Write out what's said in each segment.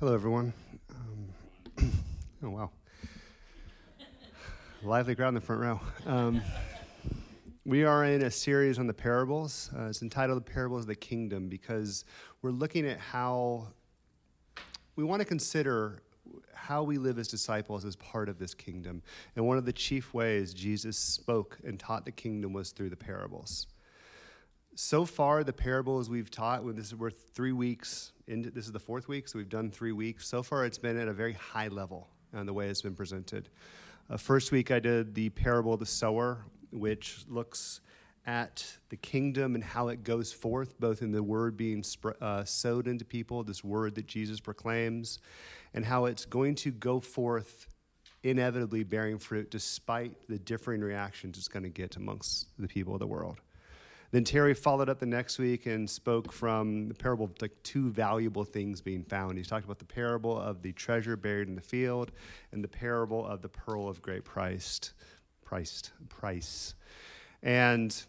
Hello, everyone. Oh, wow. Lively crowd in the front row. We are in a series on the parables. It's entitled The Parables of the Kingdom because we're looking at how we want to consider how we live as disciples as part of this kingdom. And one of the chief ways Jesus spoke and taught the kingdom was through the parables. So far, the parables we've taught, we're 3 weeks into, this is the fourth week, so we've done 3 weeks. So far, it's been at a very high level on the way it's been presented. First week, I did the parable of the sower, which looks at the kingdom and how it goes forth, both in the word being sowed into people, this word that Jesus proclaims, and how it's going to go forth inevitably bearing fruit despite the differing reactions it's going to get amongst the people of the world. Then Terry followed up the next week and spoke from the parable of like two valuable things being found. He's talked about the parable of the treasure buried in the field and the parable of the pearl of great price. And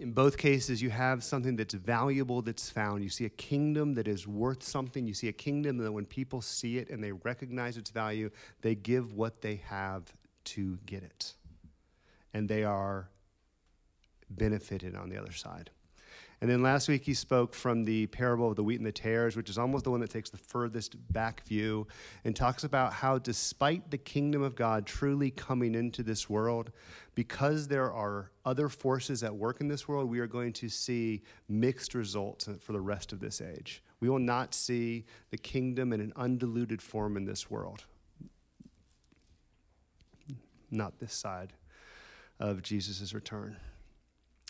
in both cases, you have something that's valuable that's found. You see a kingdom that is worth something. You see a kingdom that when people see it and they recognize its value, they give what they have to get it. And they are benefited on the other side. And then last week he spoke from the parable of the wheat and the tares, which is almost the one that takes the furthest back view and talks about how despite the kingdom of God truly coming into this world, because there are other forces at work in this world, we are going to see mixed results for the rest of this age. We will not see the kingdom in an undiluted form in this world. Not this side of Jesus' return.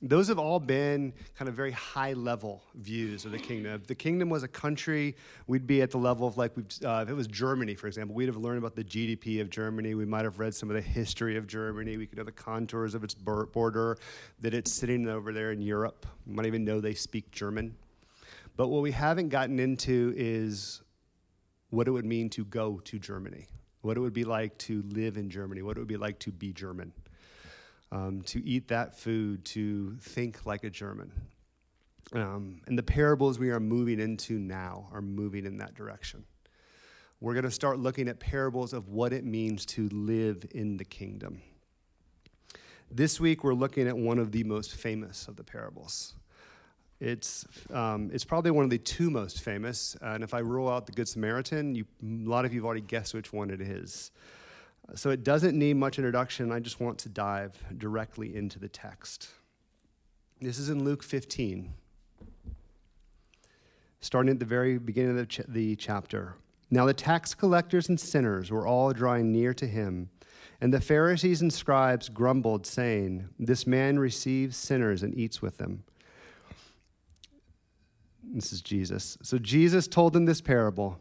Those have all been kind of very high-level views of the kingdom. If the kingdom was a country, we'd be at the level of, if it was Germany, for example, we'd have learned about the GDP of Germany. We might have read some of the history of Germany. We could know the contours of its border, that it's sitting over there in Europe. We might even know they speak German. But what we haven't gotten into is what it would mean to go to Germany, what it would be like to live in Germany, what it would be like to be German. To eat that food, to think like a German. And the parables we are moving into now are moving in that direction. We're going to start looking at parables of what it means to live in the kingdom. This week, we're looking at one of the most famous of the parables. It's probably one of the two most famous, and if I rule out the Good Samaritan, a lot of you have already guessed which one it is. So it doesn't need much introduction. I just want to dive directly into the text. This is in Luke 15, starting at the very beginning of the chapter. Now the tax collectors and sinners were all drawing near to him, and the Pharisees and scribes grumbled, saying, "This man receives sinners and eats with them." This is Jesus. So Jesus told them this parable.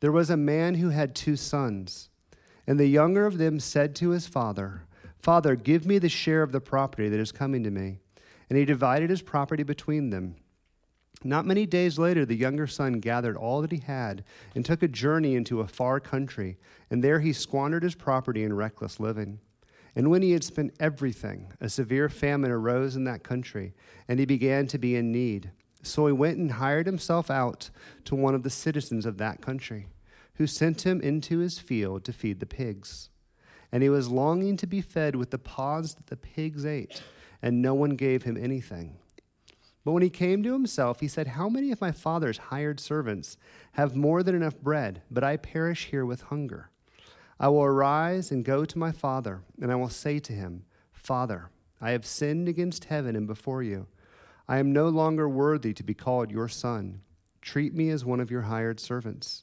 "There was a man who had 2 sons, and the younger of them said to his father, 'Father, give me the share of the property that is coming to me.' And he divided his property between them. Not many days later, the younger son gathered all that he had and took a journey into a far country, and there he squandered his property in reckless living. And when he had spent everything, a severe famine arose in that country, and he began to be in need. So he went and hired himself out to one of the citizens of that country, who sent him into his field to feed the pigs. And he was longing to be fed with the pods that the pigs ate, and no one gave him anything. But when he came to himself, he said, 'How many of my father's hired servants have more than enough bread, but I perish here with hunger? I will arise and go to my father, and I will say to him, Father, I have sinned against heaven and before you. I am no longer worthy to be called your son. Treat me as one of your hired servants.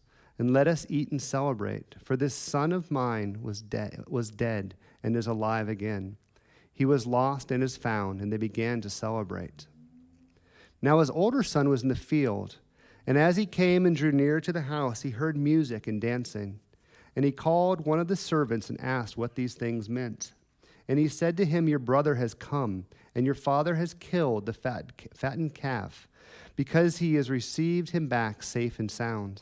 and let us eat and celebrate. For this son of mine was dead and is alive again. He was lost and is found, and they began to celebrate. Now his older son was in the field, and as he came and drew near to the house, he heard music and dancing. And he called one of the servants and asked what these things meant. And he said to him, Your brother has come, and your father has killed the fattened calf, because he has received him back safe and sound.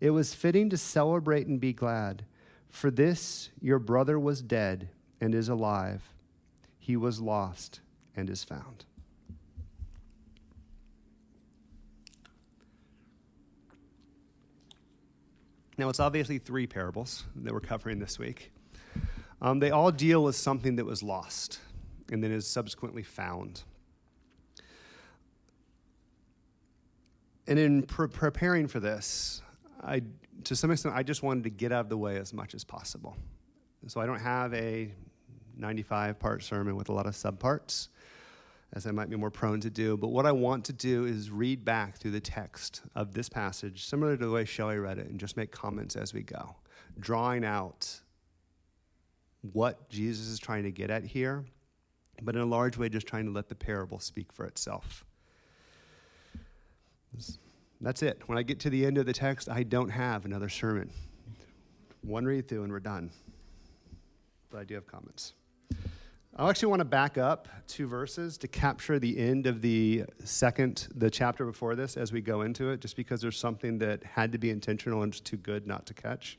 It was fitting to celebrate and be glad. For this your brother was dead and is alive. He was lost and is found. Now, it's obviously three parables that we're covering this week. They all deal with something that was lost and then is subsequently found. And in preparing for this, to some extent, I just wanted to get out of the way as much as possible. So I don't have a 95-part sermon with a lot of subparts, as I might be more prone to do. But what I want to do is read back through the text of this passage, similar to the way Shelley read it, and just make comments as we go, drawing out what Jesus is trying to get at here, but in a large way, just trying to let the parable speak for itself. That's it. When I get to the end of the text, I don't have another sermon. One read through and we're done. But I do have comments. I actually want to back up two verses to capture the end of the chapter before this as we go into it, just because there's something that had to be intentional and just too good not to catch.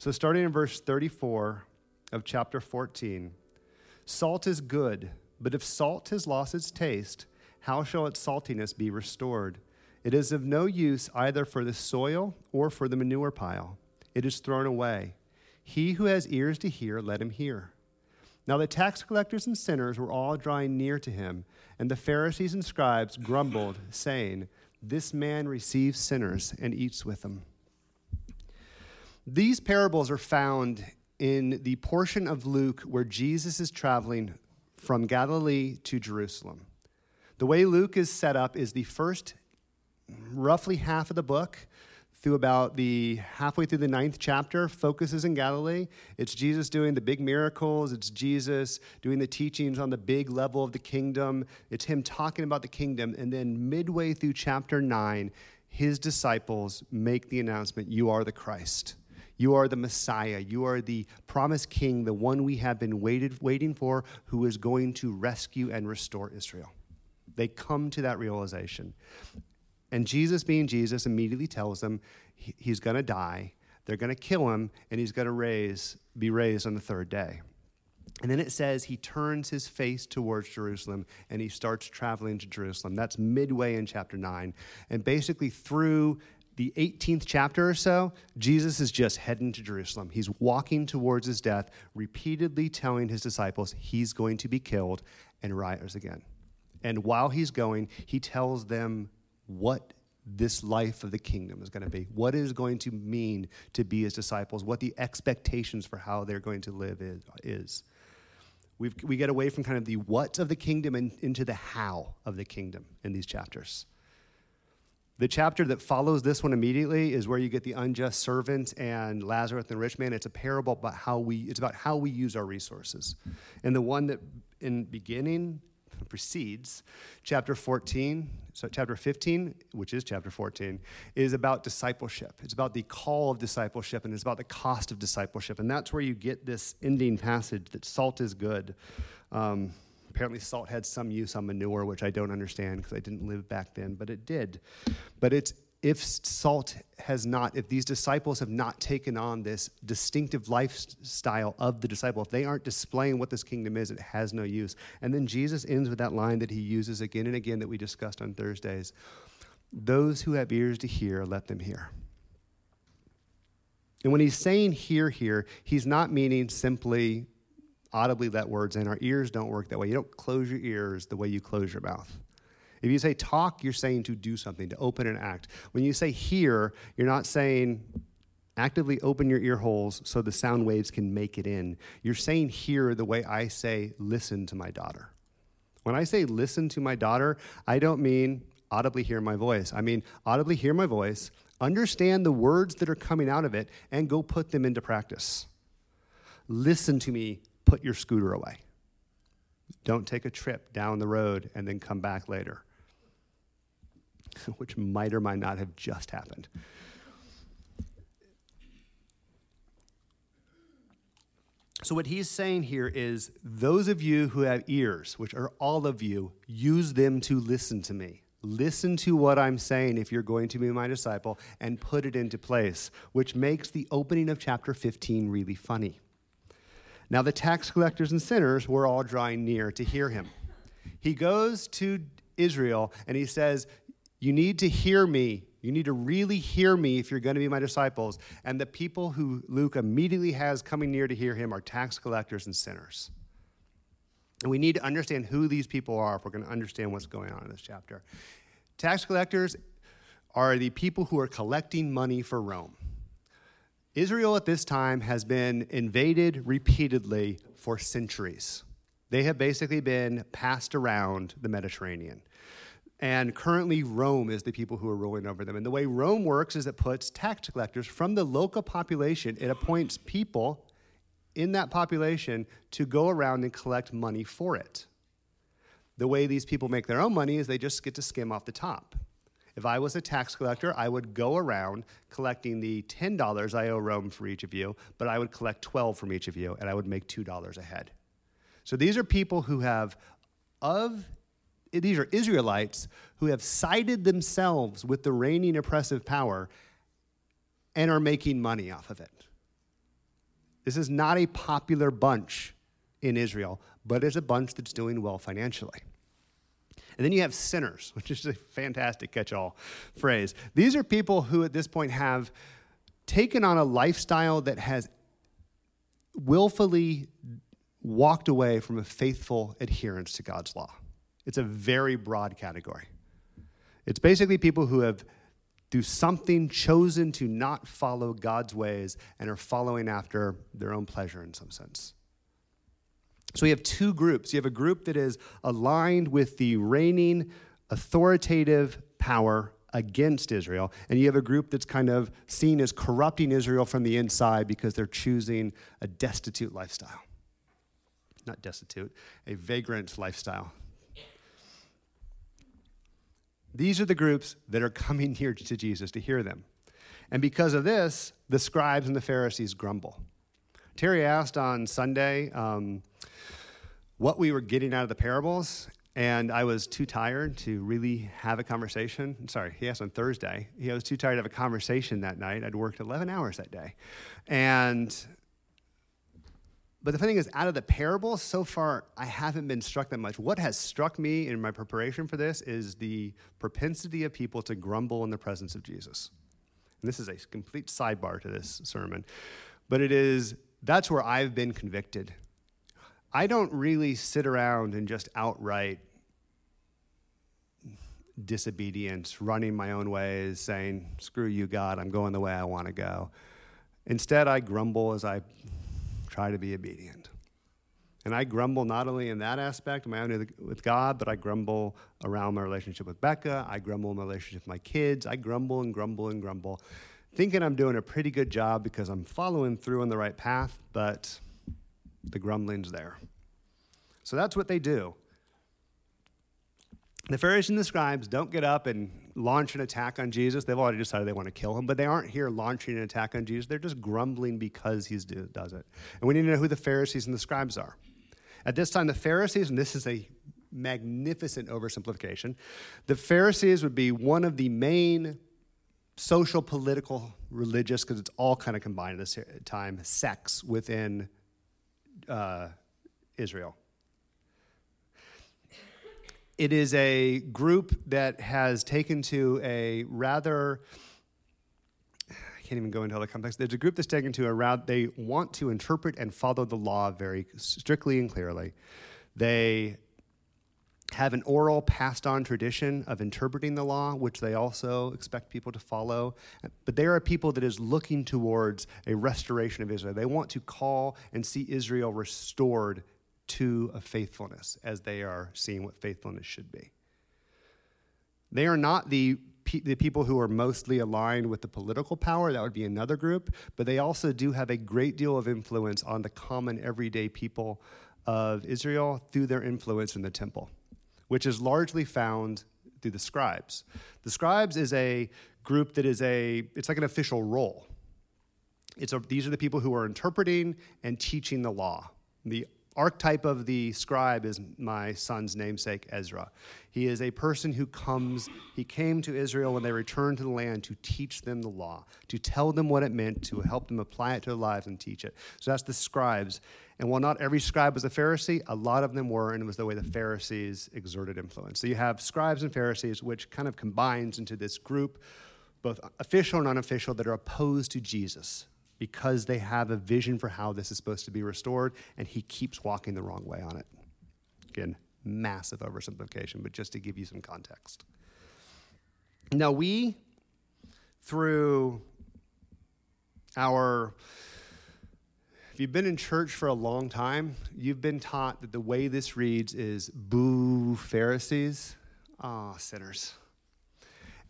So starting in verse 34 of chapter 14, Salt is good, but if salt has lost its taste, how shall its saltiness be restored? It is of no use either for the soil or for the manure pile. It is thrown away. He who has ears to hear, let him hear. Now the tax collectors and sinners were all drawing near to him, and the Pharisees and scribes grumbled, saying, This man receives sinners and eats with them. These parables are found in the portion of Luke where Jesus is traveling from Galilee to Jerusalem. The way Luke is set up is the first roughly half of the book, through about the halfway through the 9th chapter, focuses in Galilee. It's Jesus doing the big miracles. It's Jesus doing the teachings on the big level of the kingdom. It's him talking about the kingdom. And then midway through chapter 9, his disciples make the announcement, You are the Christ. You are the Messiah. You are the promised king, the one we have been waiting for, who is going to rescue and restore Israel. They come to that realization. And Jesus, being Jesus, immediately tells them he's going to die, they're going to kill him, and he's going to be raised on the third day. And then it says he turns his face towards Jerusalem, and he starts traveling to Jerusalem. That's midway in chapter 9. And basically through the 18th chapter or so, Jesus is just heading to Jerusalem. He's walking towards his death, repeatedly telling his disciples he's going to be killed and rise again. And while he's going, he tells them what this life of the kingdom is going to be, what it is going to mean to be his disciples, what the expectations for how they're going to live is. We get away from kind of the what of the kingdom and into the how of the kingdom in these chapters. The chapter that follows this one immediately is where you get the unjust servant and Lazarus and the rich man. It's a parable about how we use our resources. And the one that in beginning precedes chapter 15, which is chapter 14, is about discipleship. It's about the call of discipleship, and it's about the cost of discipleship. And that's where you get this ending passage that salt is good. Apparently salt had some use on manure, which I don't understand because I didn't live back then, but it did. But if these disciples have not taken on this distinctive lifestyle of the disciple, if they aren't displaying what this kingdom is, it has no use. And then Jesus ends with that line that he uses again and again that we discussed on Thursdays. Those who have ears to hear, let them hear. And when he's saying hear, he's not meaning simply audibly let words in. Our ears don't work that way. You don't close your ears the way you close your mouth. If you say talk, you're saying to do something, to open and act. When you say hear, you're not saying actively open your ear holes so the sound waves can make it in. You're saying hear the way I say listen to my daughter. When I say listen to my daughter, I don't mean audibly hear my voice. I mean audibly hear my voice, understand the words that are coming out of it, and go put them into practice. Listen to me. Put your scooter away. Don't take a trip down the road and then come back later, which might or might not have just happened. So what he's saying here is, those of you who have ears, which are all of you, use them to listen to me. Listen to what I'm saying if you're going to be my disciple and put it into place, which makes the opening of chapter 15 really funny. Now the tax collectors and sinners were all drawing near to hear him. He goes to Israel and he says, you need to hear me. You need to really hear me if you're going to be my disciples. And the people who Luke immediately has coming near to hear him are tax collectors and sinners. And we need to understand who these people are if we're going to understand what's going on in this chapter. Tax collectors are the people who are collecting money for Rome. Israel at this time has been invaded repeatedly for centuries. They have basically been passed around the Mediterranean. And currently Rome is the people who are ruling over them. And the way Rome works is it puts tax collectors from the local population. It appoints people in that population to go around and collect money for it. The way these people make their own money is they just get to skim off the top. If I was a tax collector, I would go around collecting the $10 I owe Rome for each of you, but I would collect $12 from each of you, and I would make $2 a head. So these are people these are Israelites who have sided themselves with the reigning oppressive power and are making money off of it. This is not a popular bunch in Israel, but it's a bunch that's doing well financially. And then you have sinners, which is a fantastic catch-all phrase. These are people who at this point have taken on a lifestyle that has willfully walked away from a faithful adherence to God's law. It's a very broad category. It's basically people who have, through something, chosen to not follow God's ways and are following after their own pleasure in some sense. So we have two groups. You have a group that is aligned with the reigning, authoritative power against Israel, and you have a group that's kind of seen as corrupting Israel from the inside because they're choosing a destitute lifestyle. Not destitute, a vagrant lifestyle. These are the groups that are coming near to Jesus to hear them. And because of this, the scribes and the Pharisees grumble. Terry asked on Sunday what we were getting out of the parables, and I was too tired to really have a conversation. Sorry, he asked on Thursday. I was too tired to have a conversation that night. I'd worked 11 hours that day. But the funny thing is, out of the parables, so far, I haven't been struck that much. What has struck me in my preparation for this is the propensity of people to grumble in the presence of Jesus. And this is a complete sidebar to this sermon. But that's where I've been convicted. I don't really sit around and just outright disobedience, running my own ways, saying, screw you, God, I'm going the way I want to go. Instead, I grumble as I try to be obedient. And I grumble not only in that aspect of my own with God, but I grumble around my relationship with Becca. I grumble in my relationship with my kids. I grumble and grumble and grumble, thinking I'm doing a pretty good job because I'm following through on the right path, but the grumbling's there. So that's what they do. The Pharisees and the scribes don't get up and launch an attack on Jesus. They've already decided they want to kill him, but they aren't here launching an attack on Jesus. They're just grumbling because he does it. And we need to know who the Pharisees and the scribes are. At this time, the Pharisees, and this is a magnificent oversimplification, the Pharisees would be one of the main social, political, religious, because it's all kind of combined at this time, sects within Israel. It is a group that has taken to a rather, I can't even go into all the complex. There's a group that's taken to a route. They want to interpret and follow the law very strictly and clearly. They have an oral passed on tradition of interpreting the law, which they also expect people to follow. But they are a people that is looking towards a restoration of Israel. They want to call and see Israel restored to a faithfulness as they are seeing what faithfulness should be. They are not the people who are mostly aligned with the political power. That would be another group. But they also do have a great deal of influence on the common everyday people of Israel through their influence in the temple, which is largely found through the scribes. The scribes is a group that is it's like an official role. These are the people who are interpreting and teaching the law. The archetype of the scribe is my son's namesake, Ezra. He is a person who came to Israel when they returned to the land to teach them the law, to tell them what it meant, to help them apply it to their lives and teach it. So that's the scribes. And while not every scribe was a Pharisee, a lot of them were, and it was the way the Pharisees exerted influence. So you have scribes and Pharisees, which kind of combines into this group, both official and unofficial, that are opposed to Jesus, because they have a vision for how this is supposed to be restored, and he keeps walking the wrong way on it. Again, massive oversimplification, but just to give you some context. Now we, through if you've been in church for a long time, you've been taught that the way this reads is, boo Pharisees, ah, sinners.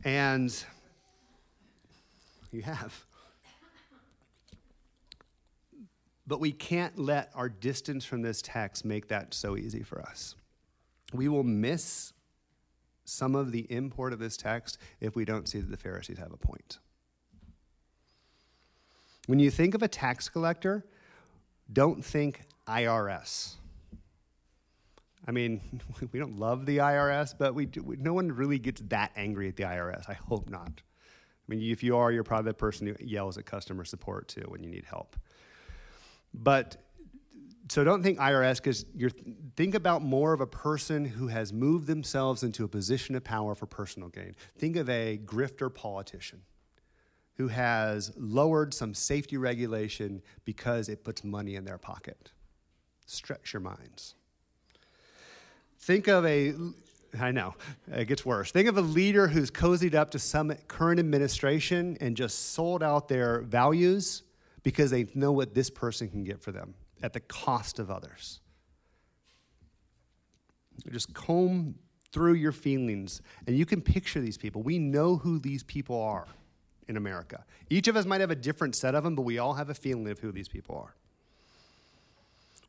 And you have. But we can't let our distance from this text make that so easy for us. We will miss some of the import of this text if we don't see that the Pharisees have a point. When you think of a tax collector, don't think IRS. I mean, we don't love the IRS, but no one really gets that angry at the IRS. I hope not. I mean, if you are, you're probably the person who yells at customer support, too, when you need help. But so don't think IRS, because think about more of a person who has moved themselves into a position of power for personal gain. Think of a grifter politician who has lowered some safety regulation because it puts money in their pocket. Stretch your minds. Think of I know, it gets worse. Think of a leader who's cozied up to some current administration and just sold out their values because they know what this person can get for them at the cost of others. Just comb through your feelings, and you can picture these people. We know who these people are in America. Each of us might have a different set of them, but we all have a feeling of who these people are.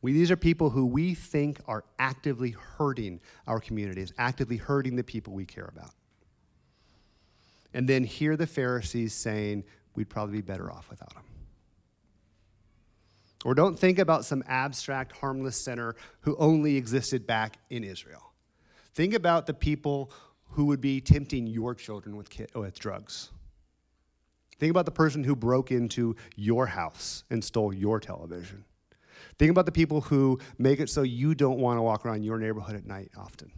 These are people who we think are actively hurting our communities, actively hurting the people we care about. And then hear the Pharisees saying, we'd probably be better off without them. Or don't think about some abstract, harmless sinner who only existed back in Israel. Think about the people who would be tempting your children with drugs. Think about the person who broke into your house and stole your television. Think about the people who make it so you don't want to walk around your neighborhood at night often.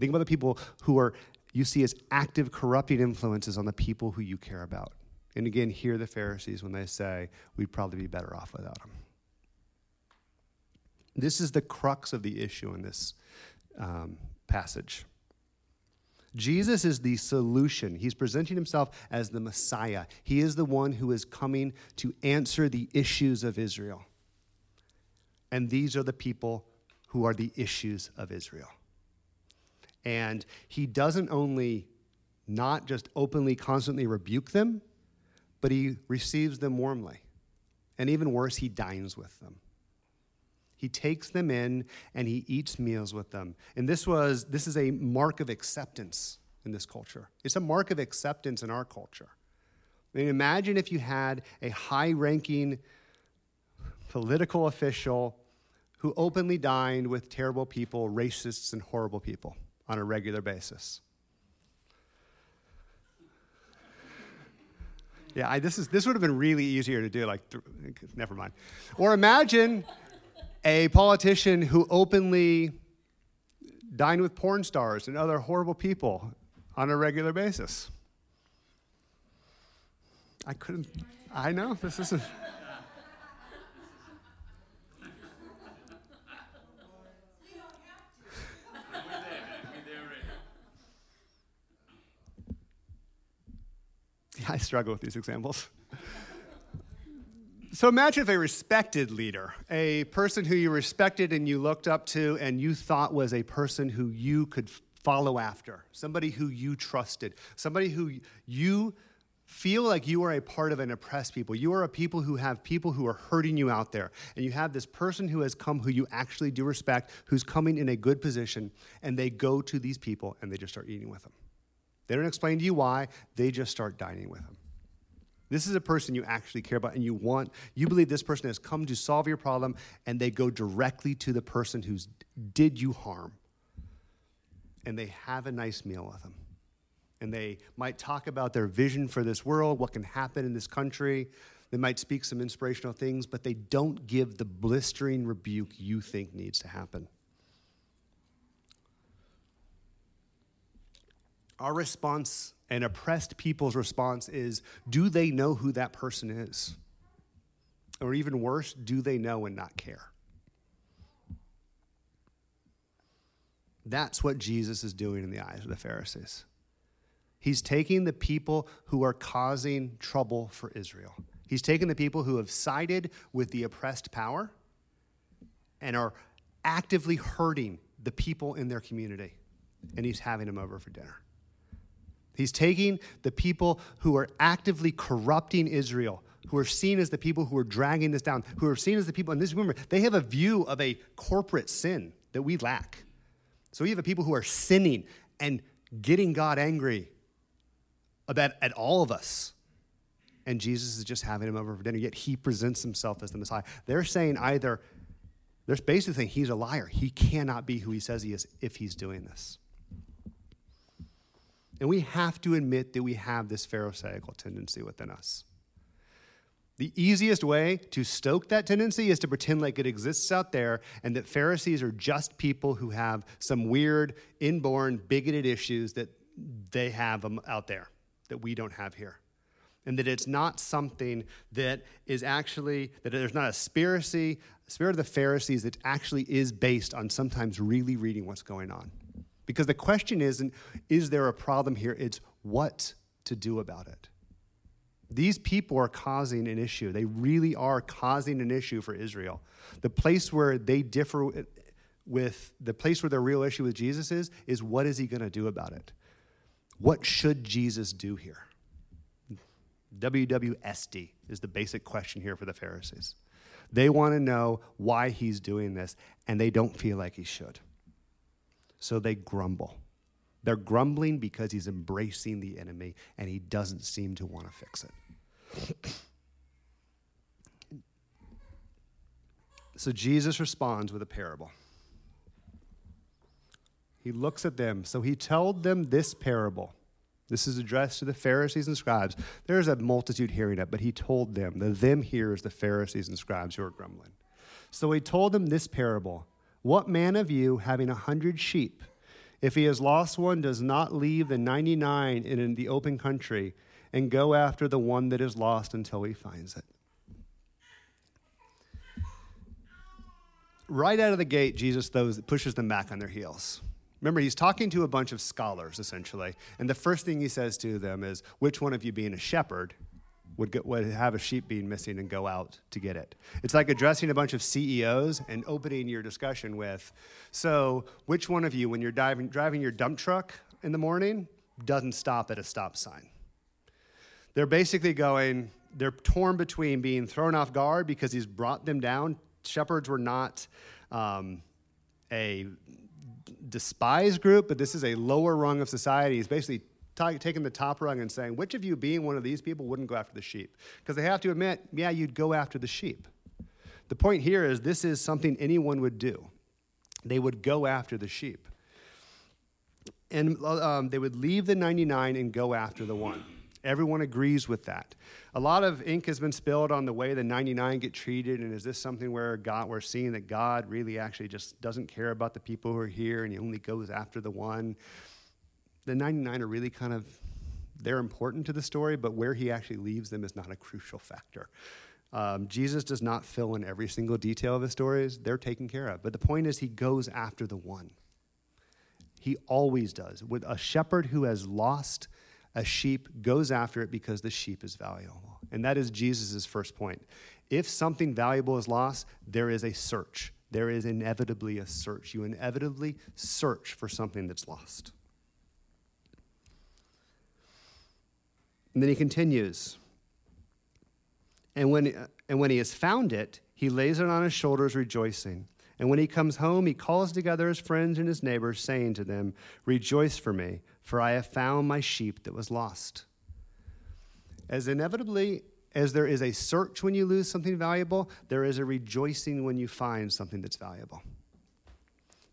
Think about the people who you see as active, corrupting influences on the people who you care about. And again, hear the Pharisees when they say, we'd probably be better off without them. This is the crux of the issue in this passage. Jesus is the solution. He's presenting himself as the Messiah. He is the one who is coming to answer the issues of Israel. And these are the people who are the issues of Israel. And he doesn't only not just openly, constantly rebuke them, but he receives them warmly. And even worse, he dines with them. He takes them in and he eats meals with them. And this is a mark of acceptance in this culture. It's a mark of acceptance in our culture. I mean, imagine if you had a high-ranking political official who openly dined with terrible people, racists and horrible people on a regular basis. Yeah, this would have been really easier to do. Never mind. Or imagine a politician who openly dined with porn stars and other horrible people on a regular basis. I know, this isn't. I struggle with these examples. So imagine if a respected leader, a person who you respected and you looked up to and you thought was a person who you could follow after, somebody who you trusted, somebody who you feel like you are a part of an oppressed people. You are a people who have people who are hurting you out there. And you have this person who has come who you actually do respect, who's coming in a good position, and they go to these people and they just start eating with them. They don't explain to you why. They just start dining with them. This is a person you actually care about and you believe this person has come to solve your problem, and they go directly to the person who did you harm. And they have a nice meal with them. And they might talk about their vision for this world, what can happen in this country. They might speak some inspirational things, but they don't give the blistering rebuke you think needs to happen. Our response, an oppressed people's response, is, do they know who that person is? Or even worse, do they know and not care? That's what Jesus is doing in the eyes of the Pharisees. He's taking the people who are causing trouble for Israel. He's taking the people who have sided with the oppressed power and are actively hurting the people in their community, and he's having them over for dinner. He's taking the people who are actively corrupting Israel, who are seen as the people who are dragging this down, who are seen as the people, and this, remember, they have a view of a corporate sin that we lack. So we have a people who are sinning and getting God angry about at all of us. And Jesus is just having them over for dinner, yet he presents himself as the Messiah. They're saying either, they're basically saying he's a liar. He cannot be who he says he is if he's doing this. And we have to admit that we have this Pharisaical tendency within us. The easiest way to stoke that tendency is to pretend like it exists out there and that Pharisees are just people who have some weird, inborn, bigoted issues that they have out there that we don't have here. And that it's not something that is actually, that there's not a spirit of the Pharisees that actually is based on sometimes really reading what's going on. Because the question isn't, is there a problem here? It's what to do about it. These people are causing an issue. They really are causing an issue for Israel. The place where they differ with, the place where their real issue with Jesus is what is he going to do about it? What should Jesus do here? WWSD is the basic question here for the Pharisees. They want to know why he's doing this, and they don't feel like he should. So they grumble. They're grumbling because he's embracing the enemy, and he doesn't seem to want to fix it. So Jesus responds with a parable. He looks at them. So he told them this parable. This is addressed to the Pharisees and scribes. There is a multitude hearing it, but he told them. The them here is the Pharisees and scribes who are grumbling. So he told them this parable. What man of you, having 100 sheep, if he has lost one, does not leave the 99 in the open country and go after the one that is lost until he finds it? Right out of the gate, Jesus pushes them back on their heels. Remember, he's talking to a bunch of scholars, essentially, and the first thing he says to them is, which one of you being a shepherd would have a sheep being missing and go out to get it. It's like addressing a bunch of CEOs and opening your discussion with, so which one of you, when you're driving your dump truck in the morning, doesn't stop at a stop sign? They're basically going, they're torn between being thrown off guard because he's brought them down. Shepherds were not a despised group, but this is a lower rung of society. He's basically taking the top rung and saying, which of you being one of these people wouldn't go after the sheep? Because they have to admit, yeah, you'd go after the sheep. The point here is this is something anyone would do. They would go after the sheep. And they would leave the 99 and go after the one. Everyone agrees with that. A lot of ink has been spilled on the way the 99 get treated, and is this something where we're seeing that God really actually just doesn't care about the people who are here and he only goes after the one? The 99 are really kind of, they're important to the story, but where he actually leaves them is not a crucial factor. Jesus does not fill in every single detail of the stories. They're taken care of. But the point is he goes after the one. He always does. With a shepherd who has lost a sheep goes after it because the sheep is valuable. And that is Jesus' first point. If something valuable is lost, there is a search. There is inevitably a search. You inevitably search for something that's lost. And then he continues. And when he has found it, he lays it on his shoulders rejoicing. And when he comes home, he calls together his friends and his neighbors, saying to them, rejoice for me, for I have found my sheep that was lost. As inevitably as there is a search when you lose something valuable, there is a rejoicing when you find something that's valuable.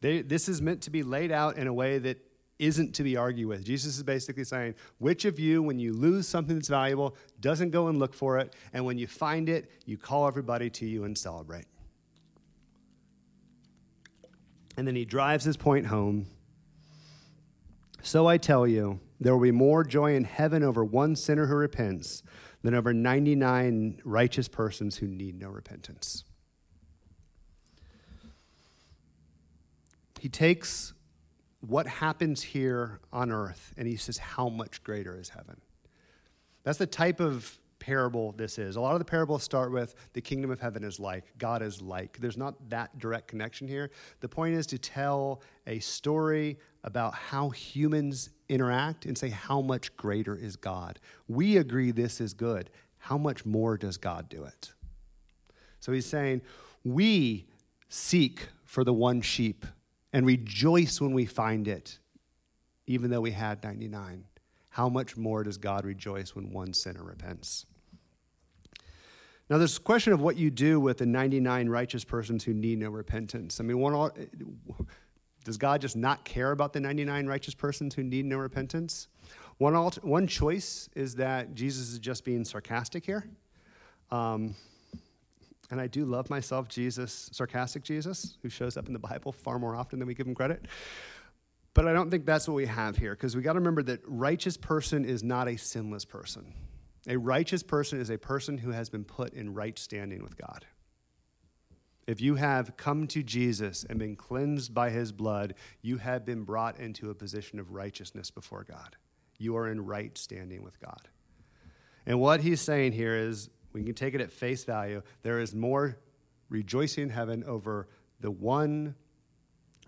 This is meant to be laid out in a way that isn't to be argued with. Jesus is basically saying, which of you, when you lose something that's valuable, doesn't go and look for it, and when you find it, you call everybody to you and celebrate. And then he drives his point home. So I tell you, there will be more joy in heaven over one sinner who repents than over 99 righteous persons who need no repentance. He takes what happens here on earth and he says, how much greater is heaven? That's the type of parable this is. A lot of the parables start with the kingdom of heaven is like, God is like. There's not that direct connection here. The point is to tell a story about how humans interact and say how much greater is God. We agree this is good. How much more does God do it? So he's saying we seek for the one sheep and rejoice when we find it, even though we had 99. How much more does God rejoice when one sinner repents? Now, there's a question of what you do with the 99 righteous persons who need no repentance. I mean, does God just not care about the 99 righteous persons who need no repentance? One choice is that Jesus is just being sarcastic here. And I do love myself, Jesus, sarcastic Jesus, who shows up in the Bible far more often than we give him credit. But I don't think that's what we have here, because we got to remember that righteous person is not a sinless person. A righteous person is a person who has been put in right standing with God. If you have come to Jesus and been cleansed by his blood, you have been brought into a position of righteousness before God. You are in right standing with God. And what he's saying here is, we can take it at face value, there is more rejoicing in heaven over the one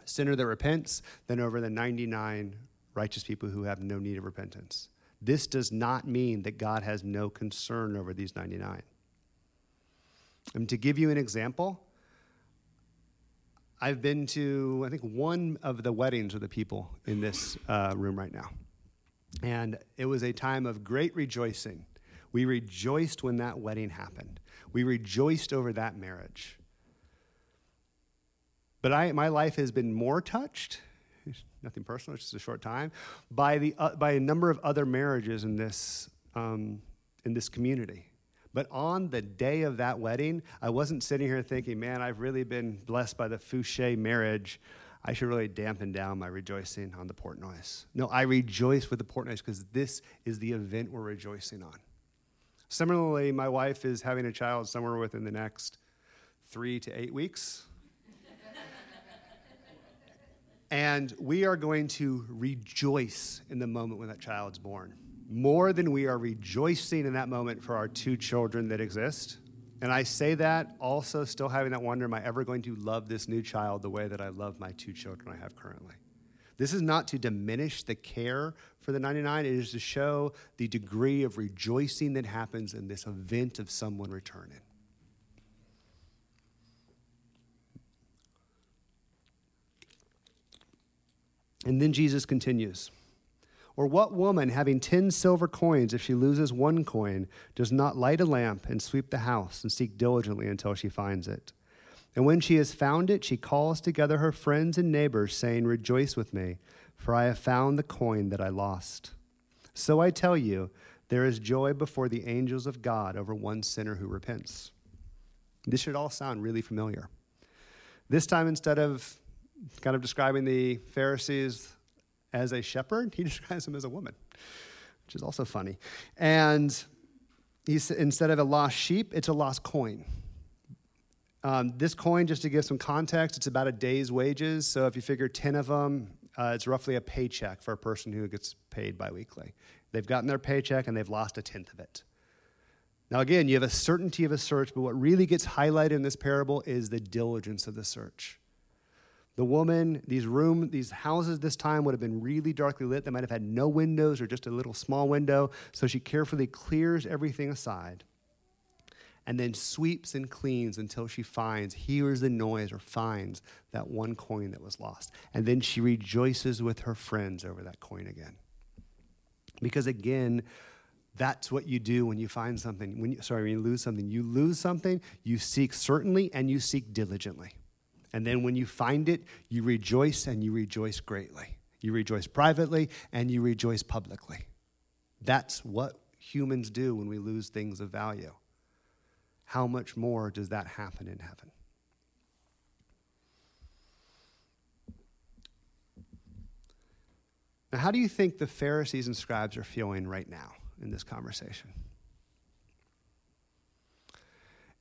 sinner that repents than over the 99 righteous people who have no need of repentance. This does not mean that God has no concern over these 99. And to give you an example, I've been to, I think, one of the weddings of the people in this room right now. And it was a time of great rejoicing. We rejoiced when that wedding happened. We rejoiced over that marriage. But my life has been more touched, nothing personal, it's just a short time, by a number of other marriages in this community. But on the day of that wedding, I wasn't sitting here thinking, man, I've really been blessed by the Fouché marriage. I should really dampen down my rejoicing on the Portnoys. No, I rejoice with the Portnoys because this is the event we're rejoicing on. Similarly, my wife is having a child somewhere within the next 3 to 8 weeks. And we are going to rejoice in the moment when that child's born. more than we are rejoicing in that moment for our two children that exist. And I say that also still having that wonder, am I ever going to love this new child the way that I love my two children I have currently? This is not to diminish the care for the 99. It is to show the degree of rejoicing that happens in this event of someone returning. And then Jesus continues. Or what woman, having 10 silver coins, if she loses one coin, does not light a lamp and sweep the house and seek diligently until she finds it? And when she has found it, she calls together her friends and neighbors, saying, "Rejoice with me, for I have found the coin that I lost." So I tell you, there is joy before the angels of God over one sinner who repents. This should all sound really familiar. This time, instead of kind of describing the Pharisees as a shepherd, he describes him as a woman, which is also funny. And he's, instead of a lost sheep, it's a lost coin. This coin, just to give some context, it's about a day's wages. So if you figure 10 of them, it's roughly a paycheck for a person who gets paid biweekly. They've gotten their paycheck and they've lost a tenth of it. Now, again, you have a certainty of a search, but what really gets highlighted in this parable is the diligence of the search. The woman, these houses this time would have been really darkly lit. They might have had no windows or just a little small window. So she carefully clears everything aside and then sweeps and cleans until she hears the noise or finds that one coin that was lost. And then she rejoices with her friends over that coin again. Because again, that's what you do when you find something. When you lose something. You lose something, you seek certainly and you seek diligently. And then when you find it, you rejoice and you rejoice greatly. You rejoice privately and you rejoice publicly. That's what humans do when we lose things of value. How much more does that happen in heaven? Now, how do you think the Pharisees and scribes are feeling right now in this conversation?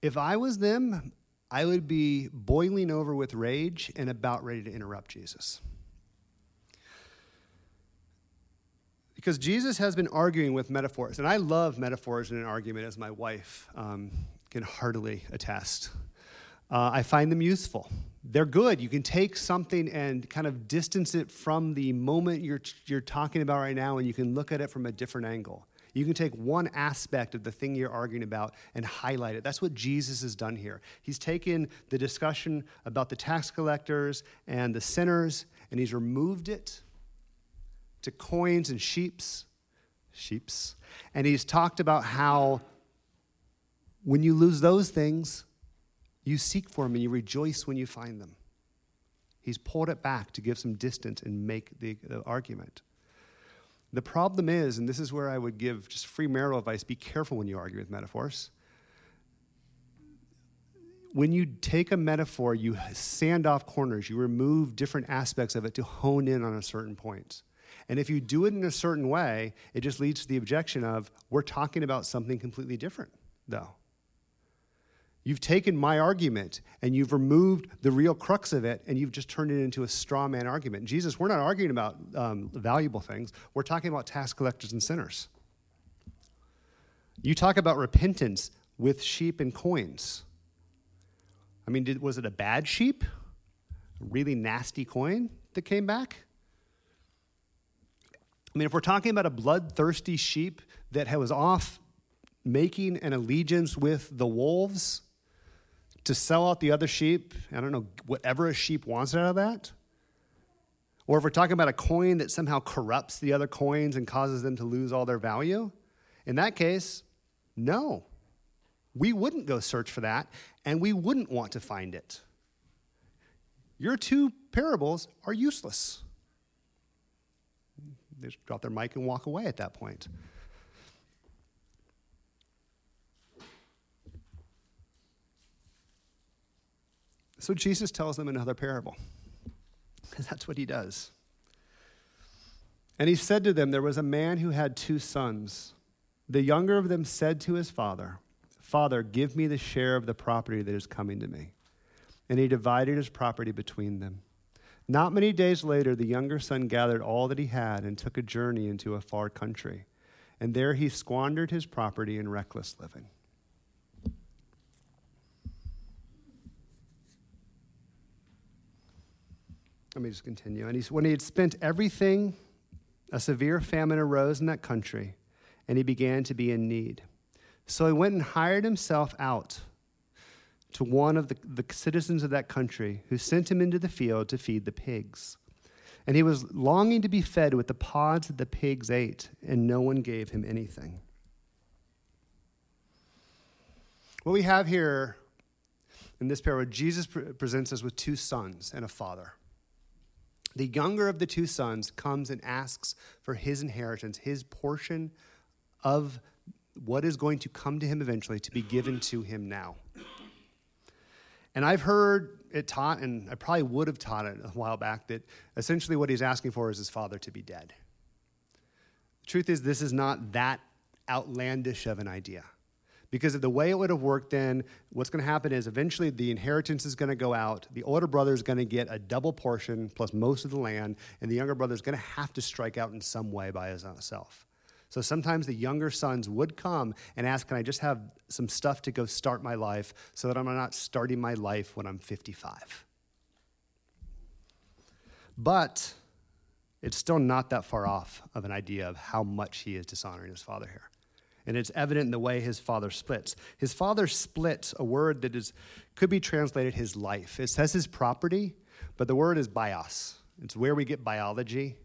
If I was them, I would be boiling over with rage and about ready to interrupt Jesus. Because Jesus has been arguing with metaphors, and I love metaphors in an argument, as my wife can heartily attest. I find them useful. They're good. You can take something and kind of distance it from the moment you're talking about right now, and you can look at it from a different angle. You can take one aspect of the thing you're arguing about and highlight it. That's what Jesus has done here. He's taken the discussion about the tax collectors and the sinners, and he's removed it to coins and sheeps. And he's talked about how when you lose those things, you seek for them and you rejoice when you find them. He's pulled it back to give some distance and make the argument. The problem is, and this is where I would give just free marital advice, be careful when you argue with metaphors. When you take a metaphor, you sand off corners. You remove different aspects of it to hone in on a certain point. And if you do it in a certain way, it just leads to the objection of, we're talking about something completely different, though. You've taken my argument, and you've removed the real crux of it, and you've just turned it into a straw man argument. Jesus, we're not arguing about valuable things. We're talking about tax collectors and sinners. You talk about repentance with sheep and coins. I mean, was it a bad sheep? A really nasty coin that came back? I mean, if we're talking about a bloodthirsty sheep that was off making an allegiance with the wolves, to sell out the other sheep, I don't know, whatever a sheep wants out of that. Or if we're talking about a coin that somehow corrupts the other coins and causes them to lose all their value, in that case, no. We wouldn't go search for that, and we wouldn't want to find it. Your two parables are useless. They just drop their mic and walk away at that point. So Jesus tells them another parable. That's what he does. And he said to them, there was a man who had two sons. The younger of them said to his father, "Father, give me the share of the property that is coming to me." And he divided his property between them. Not many days later, the younger son gathered all that he had and took a journey into a far country. and there he squandered his property in reckless living. Let me just continue. And when he had spent everything, a severe famine arose in that country, and he began to be in need. So he went and hired himself out to one of the citizens of that country, who sent him into the field to feed the pigs. And he was longing to be fed with the pods that the pigs ate, and no one gave him anything. What we have here in this parable, Jesus presents us with two sons and a father. The younger of the two sons comes and asks for his inheritance, his portion of what is going to come to him eventually, to be given to him now. And I've heard it taught, and I probably would have taught it a while back, that essentially what he's asking for is his father to be dead. The truth is, this is not that outlandish of an idea. Because of the way it would have worked then, what's going to happen is eventually the inheritance is going to go out, the older brother is going to get a double portion plus most of the land, and the younger brother is going to have to strike out in some way by himself. So sometimes the younger sons would come and ask, can I just have some stuff to go start my life so that I'm not starting my life when I'm 55? But it's still not that far off of an idea of how much he is dishonoring his father here. And it's evident in the way his father splits. His father splits, a word that could be translated his life. It says his property, but the word is bios. It's where we get biology.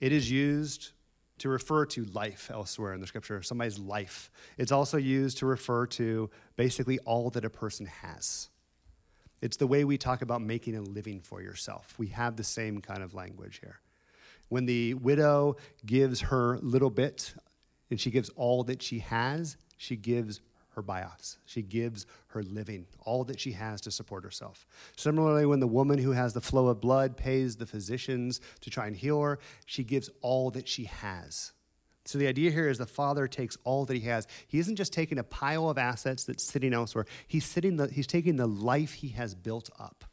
It is used to refer to life elsewhere in the scripture, somebody's life. It's also used to refer to basically all that a person has. It's the way we talk about making a living for yourself. We have the same kind of language here. When the widow gives her little bit, and she gives all that she has, she gives her bios. She gives her living, all that she has to support herself. Similarly, when the woman who has the flow of blood pays the physicians to try and heal her, she gives all that she has. So the idea here is the father takes all that he has. He isn't just taking a pile of assets that's sitting elsewhere. He's taking the life he has built up,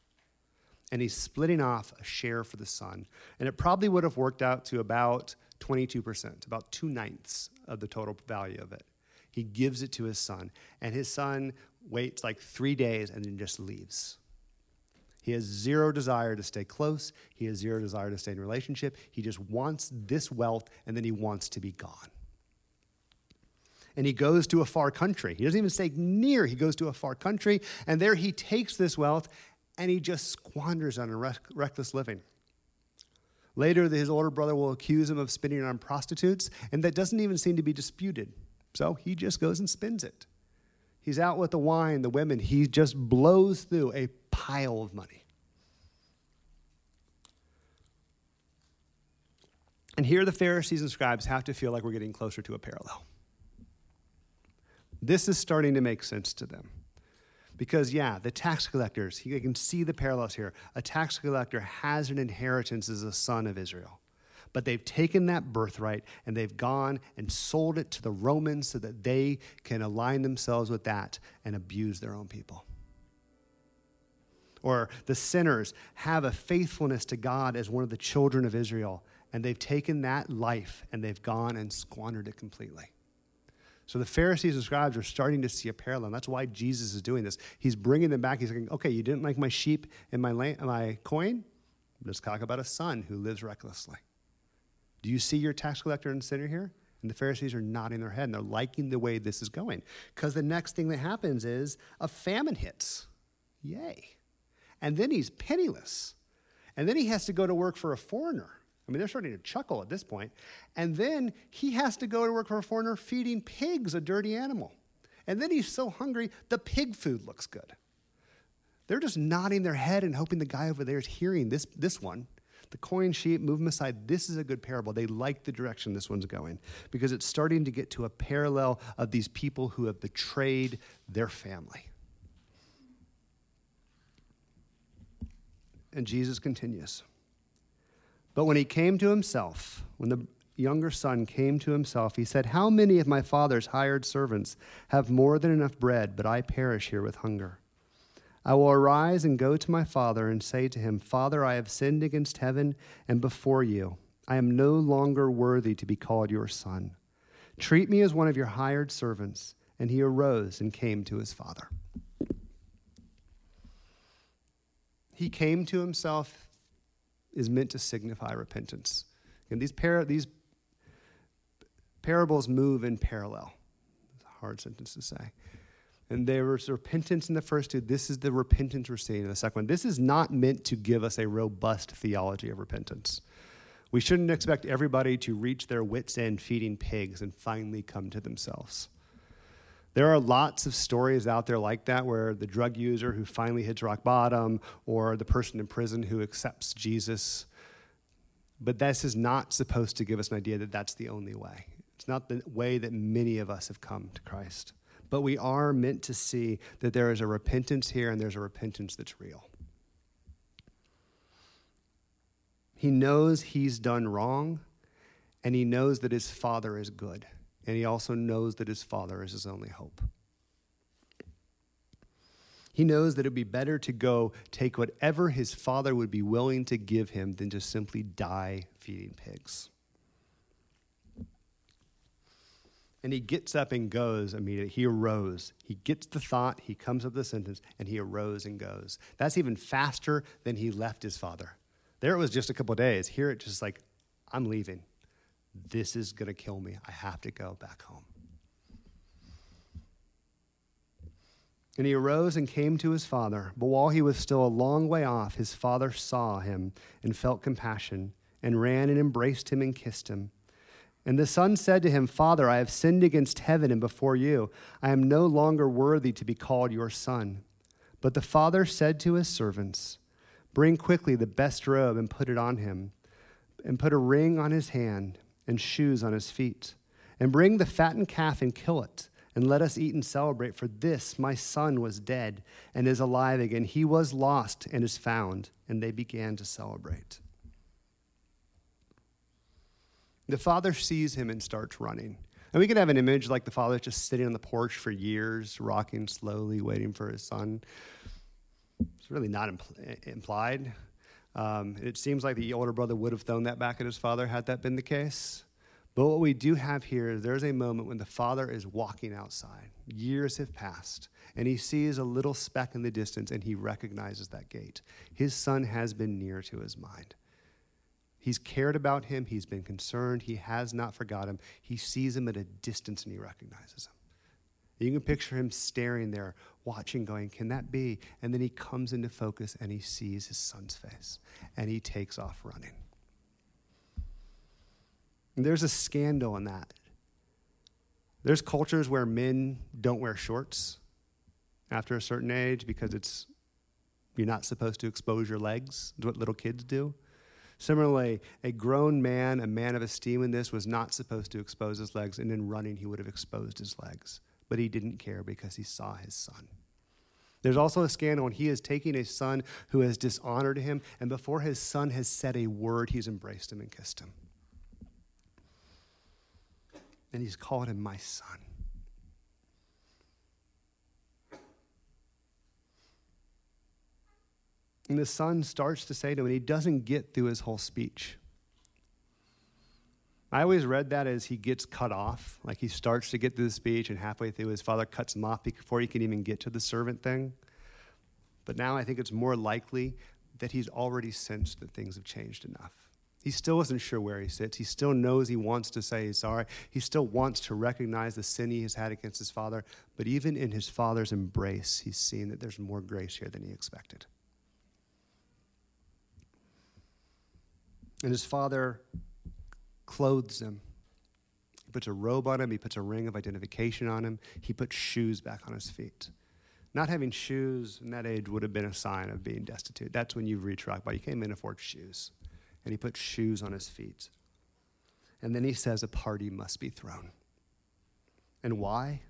and he's splitting off a share for the son. And it probably would have worked out to about 22%, about 2/9 of the total value of it. He gives it to his son, and his son waits like 3 days and then just leaves. He has zero desire to stay close. He has zero desire to stay in a relationship. He just wants this wealth, and then he wants to be gone. And he goes to a far country. He doesn't even stay near. He goes to a far country, and there he takes this wealth, and he just squanders on a reckless living. Later, his older brother will accuse him of spending it on prostitutes, and that doesn't even seem to be disputed. So he just goes and spends it. He's out with the wine, the women. He just blows through a pile of money. And here the Pharisees and scribes have to feel like we're getting closer to a parallel. This is starting to make sense to them. Because, the tax collectors, you can see the parallels here. A tax collector has an inheritance as a son of Israel. But they've taken that birthright, and they've gone and sold it to the Romans so that they can align themselves with that and abuse their own people. Or the sinners have a faithfulness to God as one of the children of Israel, and they've taken that life, and they've gone and squandered it completely. So the Pharisees and scribes are starting to see a parallel, and that's why Jesus is doing this. He's bringing them back. He's saying, okay, you didn't like my sheep and my coin? Let's talk about a son who lives recklessly. Do you see your tax collector and sinner here? And the Pharisees are nodding their head, and they're liking the way this is going. Because the next thing that happens is a famine hits. Yay. And then he's penniless. And then he has to go to work for a foreigner. I mean, they're starting to chuckle at this point. And then he has to go to work for a foreigner feeding pigs, a dirty animal. And then he's so hungry, the pig food looks good. They're just nodding their head and hoping the guy over there is hearing this one. The coin sheep, move them aside. This is a good parable. They like the direction this one's going because it's starting to get to a parallel of these people who have betrayed their family. And Jesus continues. But when he came to himself, when the younger son came to himself, he said, how many of my father's hired servants have more than enough bread, but I perish here with hunger? I will arise and go to my father and say to him, Father, I have sinned against heaven and before you. I am no longer worthy to be called your son. Treat me as one of your hired servants." And he arose and came to his father. He came to himself is meant to signify repentance. And these parables move in parallel. It's a hard sentence to say. And there was repentance in the first two. This is the repentance we're seeing in the second one. This is not meant to give us a robust theology of repentance. We shouldn't expect everybody to reach their wits' end feeding pigs and finally come to themselves. There are lots of stories out there like that, where the drug user who finally hits rock bottom, or the person in prison who accepts Jesus. But this is not supposed to give us an idea that that's the only way. It's not the way that many of us have come to Christ. But we are meant to see that there is a repentance here, and there's a repentance that's real. He knows he's done wrong, and he knows that his Father is good. And he also knows that his Father is his only hope. He knows that it would be better to go take whatever his Father would be willing to give him than to simply die feeding pigs. And he gets up and goes immediately. He arose. He gets the thought, he comes up with the sentence, and he arose and goes. That's even faster than he left his Father. There it was just a couple of days. Here it's just like, I'm leaving. This is going to kill me. I have to go back home. And he arose and came to his father. But while he was still a long way off, his father saw him and felt compassion and ran and embraced him and kissed him. And the son said to him, "Father, I have sinned against heaven and before you. I am no longer worthy to be called your son." But the father said to his servants, "Bring quickly the best robe and put it on him, and put a ring on his hand and shoes on his feet. And bring the fattened calf and kill it, and let us eat and celebrate. For this, my son was dead and is alive again. He was lost and is found." And they began to celebrate. The father sees him and starts running. And we could have an image like the father's just sitting on the porch for years, rocking slowly, waiting for his son. It's really not implied. It seems like the older brother would have thrown that back at his father had that been the case. But what we do have here is there's a moment when the father is walking outside. Years have passed, and he sees a little speck in the distance, and he recognizes that gate. His son has been near to his mind. He's cared about him. He's been concerned. He has not forgot him. He sees him at a distance, and he recognizes him. You can picture him staring there, watching, going, "Can that be?" And then he comes into focus, and he sees his son's face, and he takes off running. And there's a scandal in that. There's cultures where men don't wear shorts after a certain age because you're not supposed to expose your legs. It's what little kids do. Similarly, a grown man, a man of esteem in this, was not supposed to expose his legs, and in running he would have exposed his legs. But he didn't care because he saw his son. There's also a scandal when he is taking a son who has dishonored him, and before his son has said a word, he's embraced him and kissed him. And he's called him my son. And the son starts to say to him, and he doesn't get through his whole speech. I always read that as he gets cut off, like he starts to get through the speech, and halfway through his father cuts him off before he can even get to the servant thing. But now I think it's more likely that he's already sensed that things have changed enough. He still isn't sure where he sits. He still knows he wants to say he's sorry. He still wants to recognize the sin he has had against his father. But even in his father's embrace, he's seen that there's more grace here than he expected. And his father clothes him. He puts a robe on him. He puts a ring of identification on him. He puts shoes back on his feet. Not having shoes in that age would have been a sign of being destitute. That's when you've reached rock bottom. You can't even afford shoes. And he puts shoes on his feet. And then he says a party must be thrown. And why?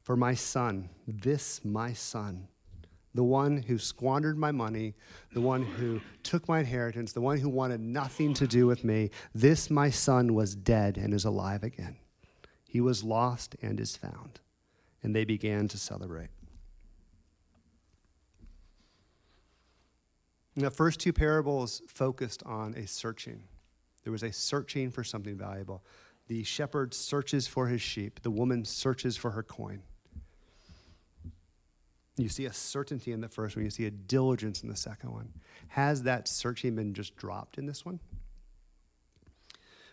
For my son, my son, the one who squandered my money, the one who took my inheritance, the one who wanted nothing to do with me. This, my son, was dead and is alive again. He was lost and is found. And they began to celebrate. And the first two parables focused on a searching. There was a searching for something valuable. The shepherd searches for his sheep. The woman searches for her coin. You see a certainty in the first one. You see a diligence in the second one. Has that searching been just dropped in this one?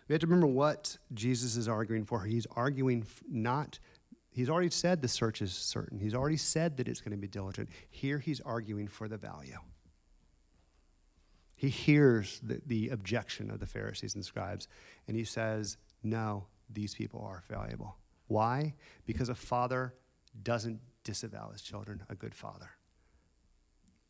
We have to remember what Jesus is arguing for. He's arguing not, he's already said the search is certain. He's already said that it's going to be diligent. Here he's arguing for the value. He hears the objection of the Pharisees and scribes, and he says, no, these people are valuable. Why? Because a father doesn't disavow his children, a good father.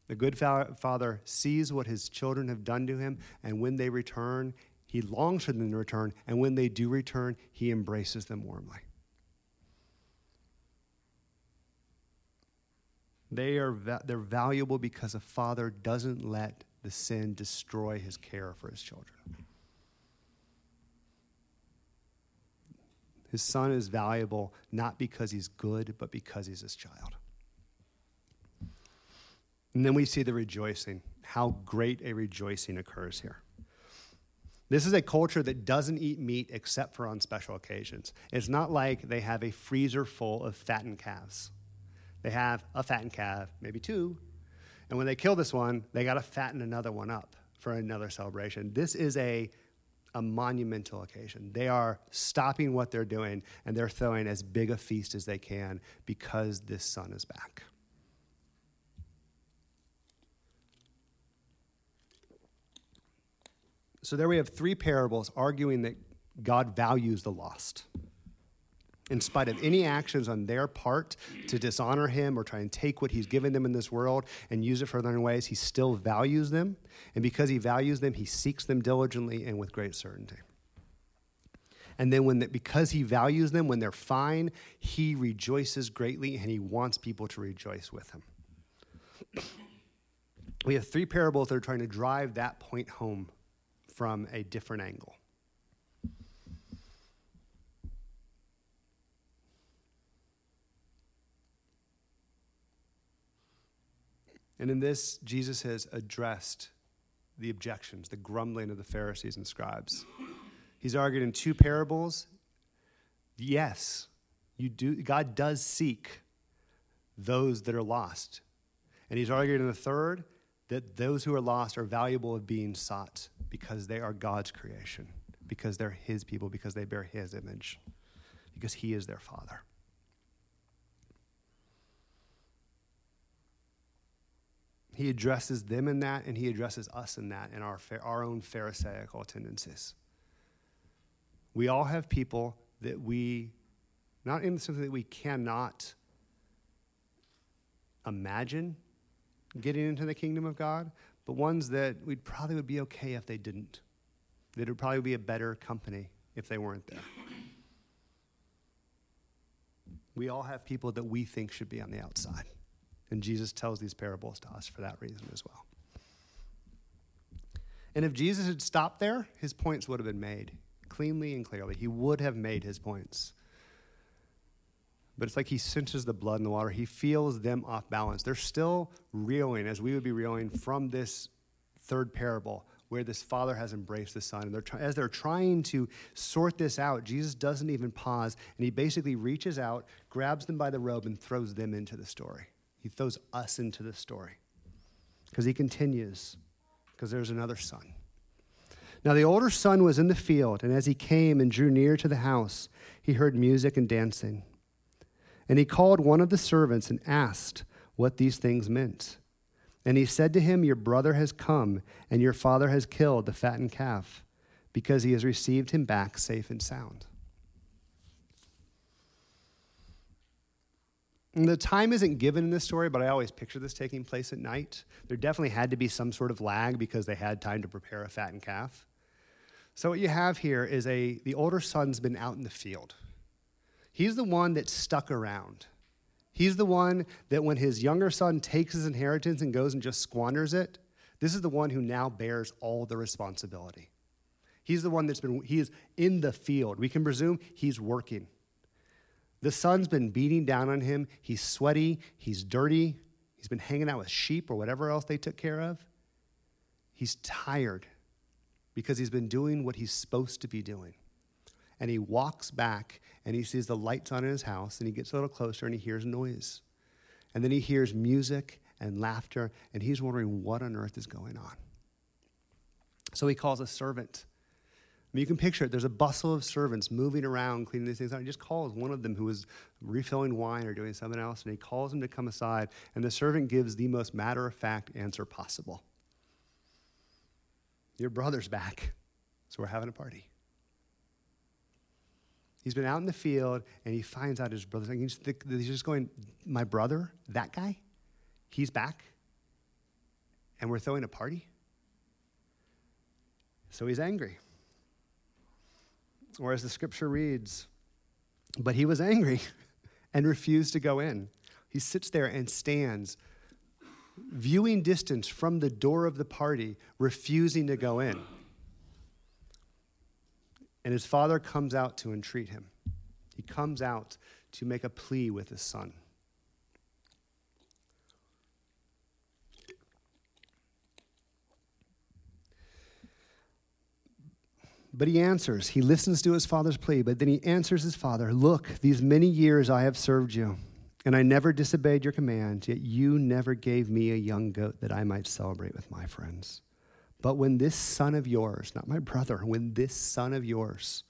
The good father sees what his children have done to him, and when they return, he longs for them to return, and when they do return, he embraces them warmly. They're valuable because a father doesn't let the sin destroy his care for his children. His son is valuable not because he's good, but because he's his child. And then we see the rejoicing, how great a rejoicing occurs here. This is a culture that doesn't eat meat except for on special occasions. It's not like they have a freezer full of fattened calves. They have a fattened calf, maybe two, and when they kill this one, they got to fatten another one up for another celebration. This is a monumental occasion. They are stopping what they're doing, and they're throwing as big a feast as they can because this son is back. So there we have three parables arguing that God values the lost. In spite of any actions on their part to dishonor him or try and take what he's given them in this world and use it for their own ways, he still values them. And because he values them, he seeks them diligently and with great certainty. And then because he values them, when they're fine, he rejoices greatly and he wants people to rejoice with him. We have three parables that are trying to drive that point home from a different angle. And in this, Jesus has addressed the objections, the grumbling of the Pharisees and scribes. He's argued in two parables. Yes, God does seek those that are lost. And he's argued in the third that those who are lost are valuable of being sought because they are God's creation, because they're his people, because they bear his image, because he is their father. He addresses them in that, and he addresses us in that, in our own Pharisaical tendencies. We all have people that we, not in something that we cannot imagine getting into the kingdom of God, but ones that we'd probably would be okay if they didn't. That would probably be a better company if they weren't there. We all have people that we think should be on the outside. And Jesus tells these parables to us for that reason as well. And if Jesus had stopped there, his points would have been made cleanly and clearly. He would have made his points. But it's like he senses the blood in the water. He feels them off balance. They're still reeling, as we would be reeling, from this third parable where this father has embraced the son. And as they're trying to sort this out, Jesus doesn't even pause, and he basically reaches out, grabs them by the robe, and throws them into the story. He throws us into the story because he continues, because there's another son. Now, the older son was in the field, and as he came and drew near to the house, he heard music and dancing. And he called one of the servants and asked what these things meant. And he said to him, your brother has come, and your father has killed the fattened calf, because he has received him back safe and sound. And the time isn't given in this story, but I always picture this taking place at night. There definitely had to be some sort of lag because they had time to prepare a fattened calf. So what you have here is the older son's been out in the field. He's the one that stuck around. He's the one that when his younger son takes his inheritance and goes and just squanders it, this is the one who now bears all the responsibility. He's the one he is in the field. We can presume he's working. The sun's been beating down on him. He's sweaty. He's dirty. He's been hanging out with sheep or whatever else they took care of. He's tired because he's been doing what he's supposed to be doing. and he walks back, and he sees the lights on in his house, and he gets a little closer, and he hears noise. And then he hears music and laughter, and he's wondering what on earth is going on. So he calls a servant. I mean, you can picture it. There's a bustle of servants moving around, cleaning these things out. He just calls one of them who was refilling wine or doing something else, and he calls him to come aside, and the servant gives the most matter-of-fact answer possible. Your brother's back, so we're having a party. He's been out in the field, and he finds out his brother's back. He's just going, my brother, that guy, he's back, and we're throwing a party? So he's angry. Or as the scripture reads, but he was angry and refused to go in. He sits there and stands, viewing distance from the door of the party, refusing to go in. And his father comes out to entreat him. He comes out to make a plea with his son. But he answers. He listens to his father's plea, but then he answers his father, look, these many years I have served you, and I never disobeyed your command, yet you never gave me a young goat that I might celebrate with my friends. But when this son of yours, not my brother, when this son of yours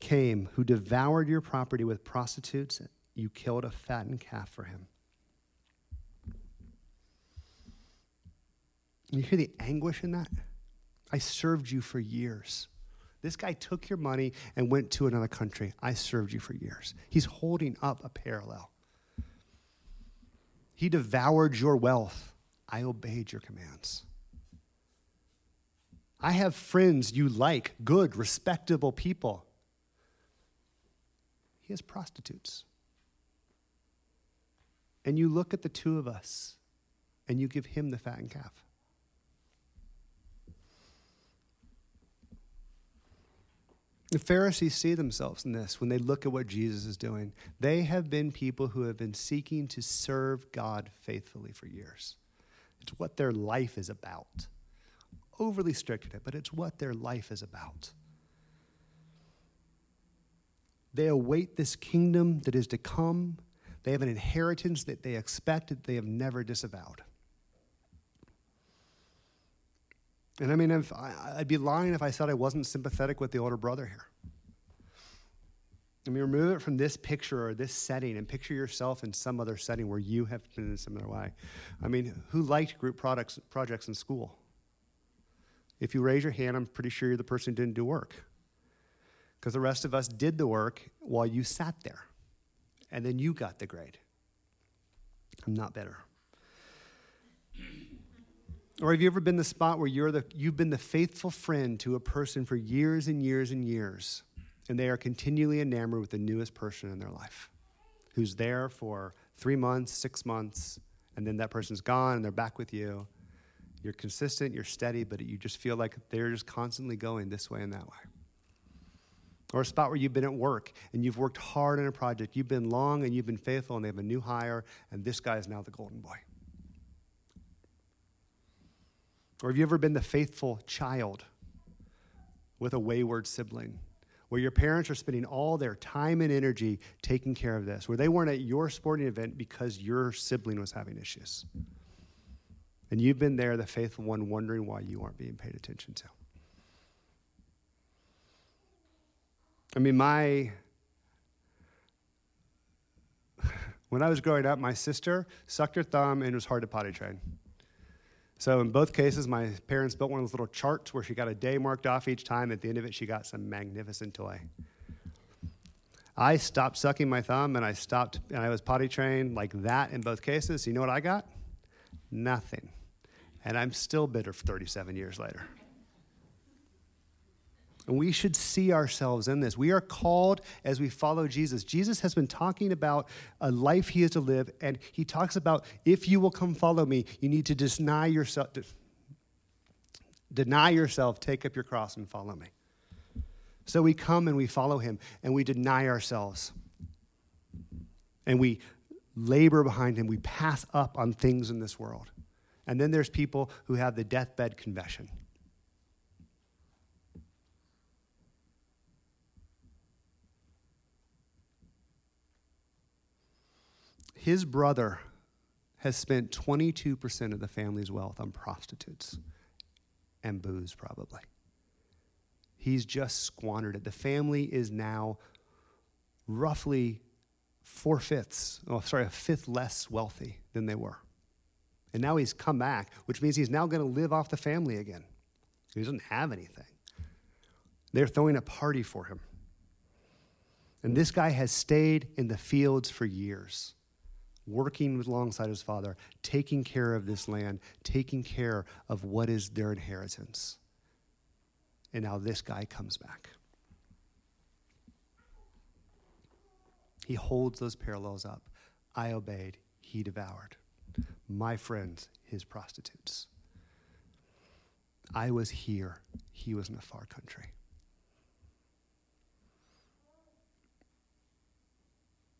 came, who devoured your property with prostitutes, you killed a fattened calf for him. You hear the anguish in that? I served you for years. This guy took your money and went to another country. I served you for years. He's holding up a parallel. He devoured your wealth. I obeyed your commands. I have friends you like, good, respectable people. He has prostitutes. And you look at the two of us, and you give him the fattened calf. The Pharisees see themselves in this when they look at what Jesus is doing. They have been people who have been seeking to serve God faithfully for years. It's what their life is about. Overly strict at it, but it's what their life is about. They await this kingdom that is to come. They have an inheritance that they expect that they have never disavowed. And I mean, I'd be lying if I said I wasn't sympathetic with the older brother here. I mean, remove it from this picture or this setting and picture yourself in some other setting where you have been in a similar way. I mean, who liked group projects in school? If you raise your hand, I'm pretty sure you're the person who didn't do work. Because the rest of us did the work while you sat there. And then you got the grade. I'm not better. Or have you ever been the spot where you've been the faithful friend to a person for years and years and years, and they are continually enamored with the newest person in their life, who's there for 3 months, 6 months, and then that person's gone and they're back with you. You're consistent, you're steady, but you just feel like they're just constantly going this way and that way. Or a spot where you've been at work and you've worked hard on a project. You've been long and you've been faithful, and they have a new hire, and this guy is now the golden boy. Or have you ever been the faithful child with a wayward sibling, where your parents are spending all their time and energy taking care of this, where they weren't at your sporting event because your sibling was having issues? And you've been there, the faithful one, wondering why you aren't being paid attention to. I mean, when I was growing up, my sister sucked her thumb and was hard to potty train. So in both cases, my parents built one of those little charts where she got a day marked off each time. At the end of it, she got some magnificent toy. I stopped sucking my thumb, and I was potty trained like that in both cases. You know what I got? Nothing. And I'm still bitter 37 years later. And we should see ourselves in this. We are called as we follow Jesus. Jesus has been talking about a life he is to live, and he talks about, if you will come follow me, you need to deny yourself, take up your cross, and follow me. So we come and we follow him, and we deny ourselves. And we labor behind him. We pass up on things in this world. And then there's people who have the deathbed confession. His brother has spent 22% of the family's wealth on prostitutes and booze, probably. He's just squandered it. The family is now roughly a fifth less wealthy than they were. And now he's come back, which means he's now going to live off the family again. He doesn't have anything. They're throwing a party for him. And this guy has stayed in the fields for years, working alongside his father, taking care of this land, taking care of what is their inheritance. And now this guy comes back. He holds those parallels up. I obeyed, he devoured. My friends, his prostitutes. I was here, he was in a far country.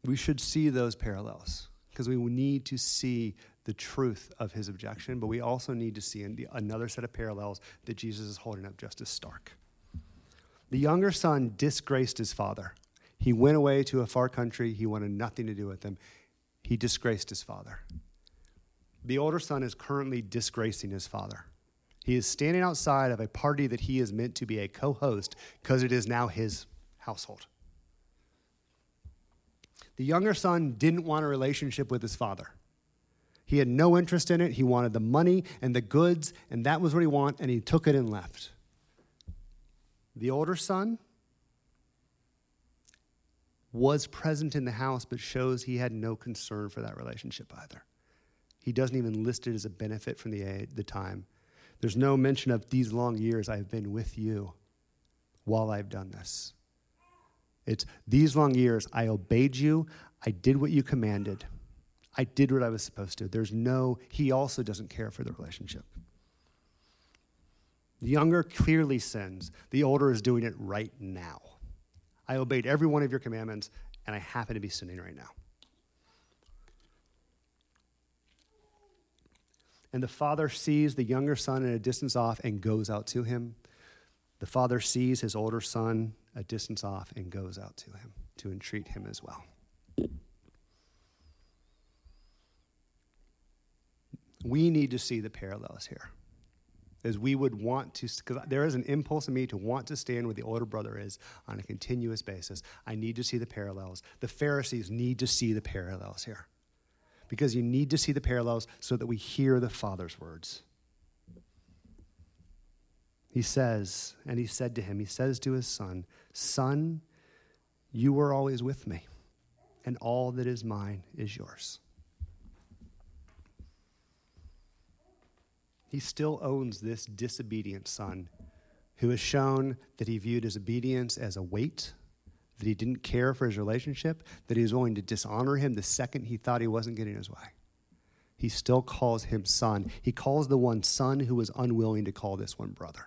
We should see those parallels because we need to see the truth of his objection, but we also need to see another set of parallels that Jesus is holding up just as stark. The younger son disgraced his father. He went away to a far country. He wanted nothing to do with them. He disgraced his father. The older son is currently disgracing his father. He is standing outside of a party that he is meant to be a co-host because it is now his household. The younger son didn't want a relationship with his father. He had no interest in it. He wanted the money and the goods, and that was what he wanted, and he took it and left. The older son was present in the house, but shows he had no concern for that relationship either. He doesn't even list it as a benefit from the time. There's no mention of these long years I've been with you while I've done this. It's these long years I obeyed you, I did what you commanded, I did what I was supposed to. He also doesn't care for the relationship. The younger clearly sins. The older is doing it right now. I obeyed every one of your commandments, and I happen to be sinning right now. And the father sees the younger son at a distance off and goes out to him. The father sees his older son a distance off and goes out to him to entreat him as well. We need to see the parallels here. As we would want to, because there is an impulse in me to want to stand where the older brother is on a continuous basis. I need to see the parallels. The Pharisees need to see the parallels here. Because you need to see the parallels so that we hear the Father's words. He says, and he said to him, he says to his son, "Son, you were always with me, and all that is mine is yours." He still owns this disobedient son who has shown that he viewed his obedience as a weight, that he didn't care for his relationship, that he was willing to dishonor him the second he thought he wasn't getting his way. He still calls him son. He calls the one son who was unwilling to call this one brother.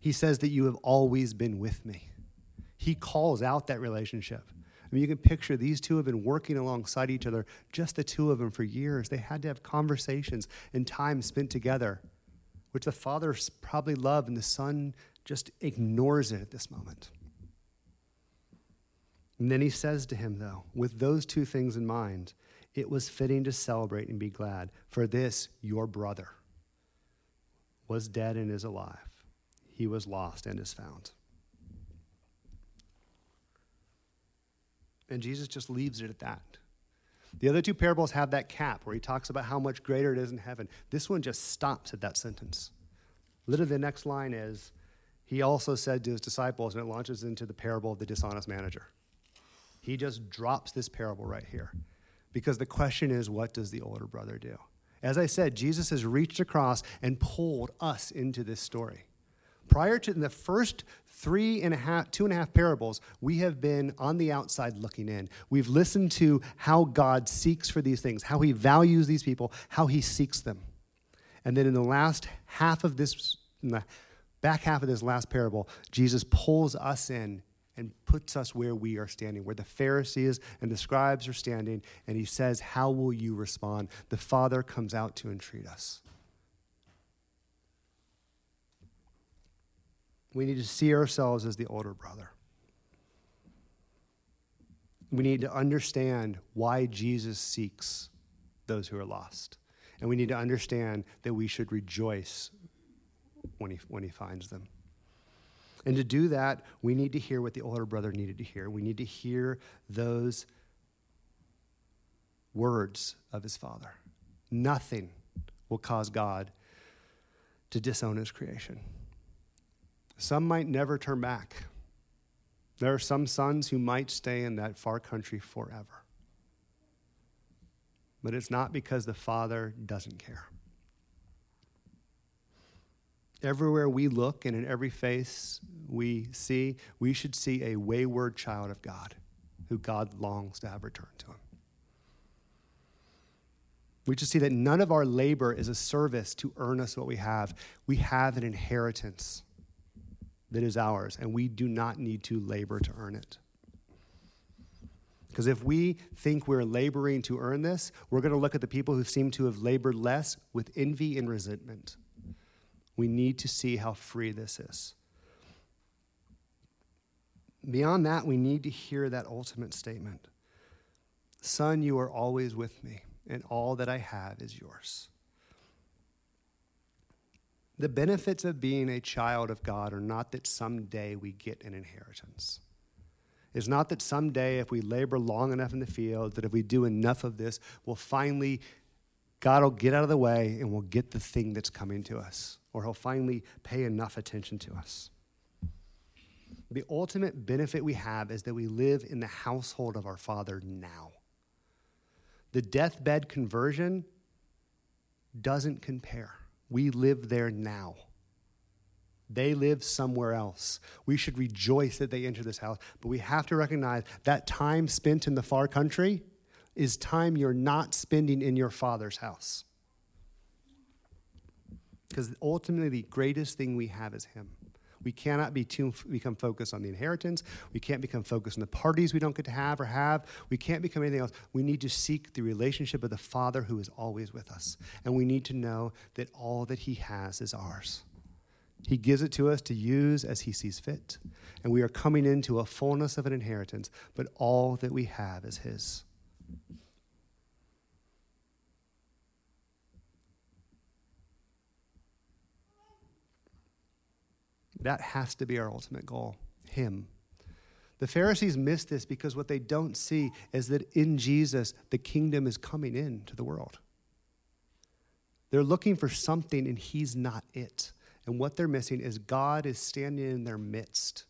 He says that you have always been with me. He calls out that relationship. I mean, you can picture these two have been working alongside each other, just the two of them for years. They had to have conversations and time spent together, which the father probably loved, and the son just ignores it at this moment. And then he says to him, though, with those two things in mind, it was fitting to celebrate and be glad, for this, your brother, was dead and is alive. He was lost and is found. And Jesus just leaves it at that. The other two parables have that cap where he talks about how much greater it is in heaven. This one just stops at that sentence. Literally the next line is, he also said to his disciples, and it launches into the parable of the dishonest manager. He just drops this parable right here because the question is, what does the older brother do? As I said, Jesus has reached across and pulled us into this story. Prior to the first 2.5 parables, we have been on the outside looking in. We've listened to how God seeks for these things, how he values these people, how he seeks them. And then in the back half of this last parable, Jesus pulls us in and puts us where we are standing, where the Pharisees and the scribes are standing, and he says, "How will you respond?" The Father comes out to entreat us. We need to see ourselves as the older brother. we need to understand why Jesus seeks those who are lost. And we need to understand that we should rejoice when he finds them. And to do that, we need to hear what the older brother needed to hear. We need to hear those words of his Father. Nothing will cause God to disown his creation. Some might never turn back. There are some sons who might stay in that far country forever. But it's not because the Father doesn't care. Everywhere we look and in every face we see, we should see a wayward child of God who God longs to have returned to him. We should see that none of our labor is a service to earn us what we have. We have an inheritance that is ours, and we do not need to labor to earn it. Because if we think we're laboring to earn this, we're going to look at the people who seem to have labored less with envy and resentment. We need to see how free this is. Beyond that, we need to hear that ultimate statement. Son, you are always with me, and all that I have is yours. The benefits of being a child of God are not that someday we get an inheritance. It's not that someday if we labor long enough in the field, that if we do enough of this, we'll finally, God will get out of the way and we'll get the thing that's coming to us, or he'll finally pay enough attention to us. The ultimate benefit we have is that we live in the household of our Father now. The deathbed conversion doesn't compare. We live there now. They live somewhere else. We should rejoice that they enter this house, but we have to recognize that time spent in the far country is time you're not spending in your Father's house. Because ultimately, the greatest thing we have is him. We cannot become focused on the inheritance. We can't become focused on the parties we don't get to have or have. We can't become anything else. We need to seek the relationship of the Father who is always with us. And we need to know that all that he has is ours. He gives it to us to use as he sees fit. And we are coming into a fullness of an inheritance, but all that we have is his. That has to be our ultimate goal, him. The Pharisees miss this because what they don't see is that in Jesus, the kingdom is coming into the world. They're looking for something and he's not it. And what they're missing is God is standing in their midst.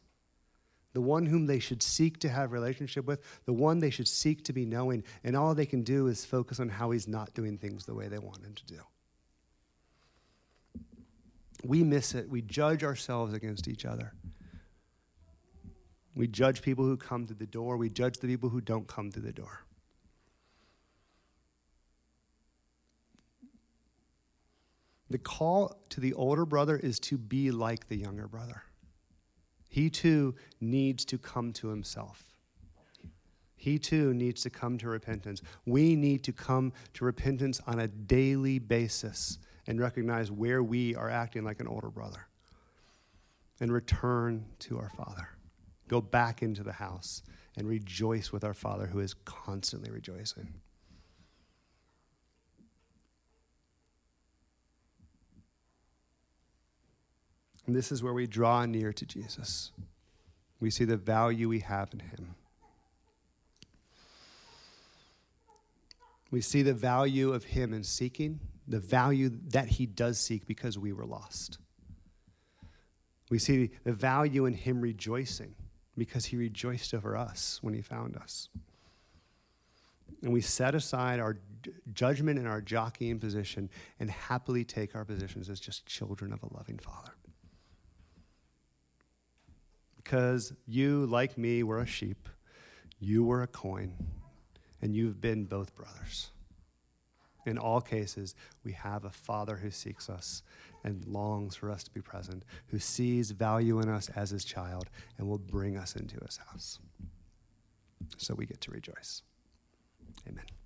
The one whom they should seek to have a relationship with, the one they should seek to be knowing, and all they can do is focus on how he's not doing things the way they want him to do. We miss it. We judge ourselves against each other. We judge people who come through the door. We judge the people who don't come through the door. The call to the older brother is to be like the younger brother. He too needs to come to himself. He too needs to come to repentance. We need to come to repentance on a daily basis and recognize where we are acting like an older brother and return to our Father. Go back into the house and rejoice with our Father who is constantly rejoicing. And this is where we draw near to Jesus. We see the value we have in him. We see the value of him in seeking, the value that he does seek because we were lost. We see the value in him rejoicing because he rejoiced over us when he found us. And we set aside our judgment and our jockeying position and happily take our positions as just children of a loving Father. Because you, like me, were a sheep, you were a coin, and you've been both brothers. In all cases, we have a Father who seeks us and longs for us to be present, who sees value in us as his child and will bring us into his house. So we get to rejoice. Amen.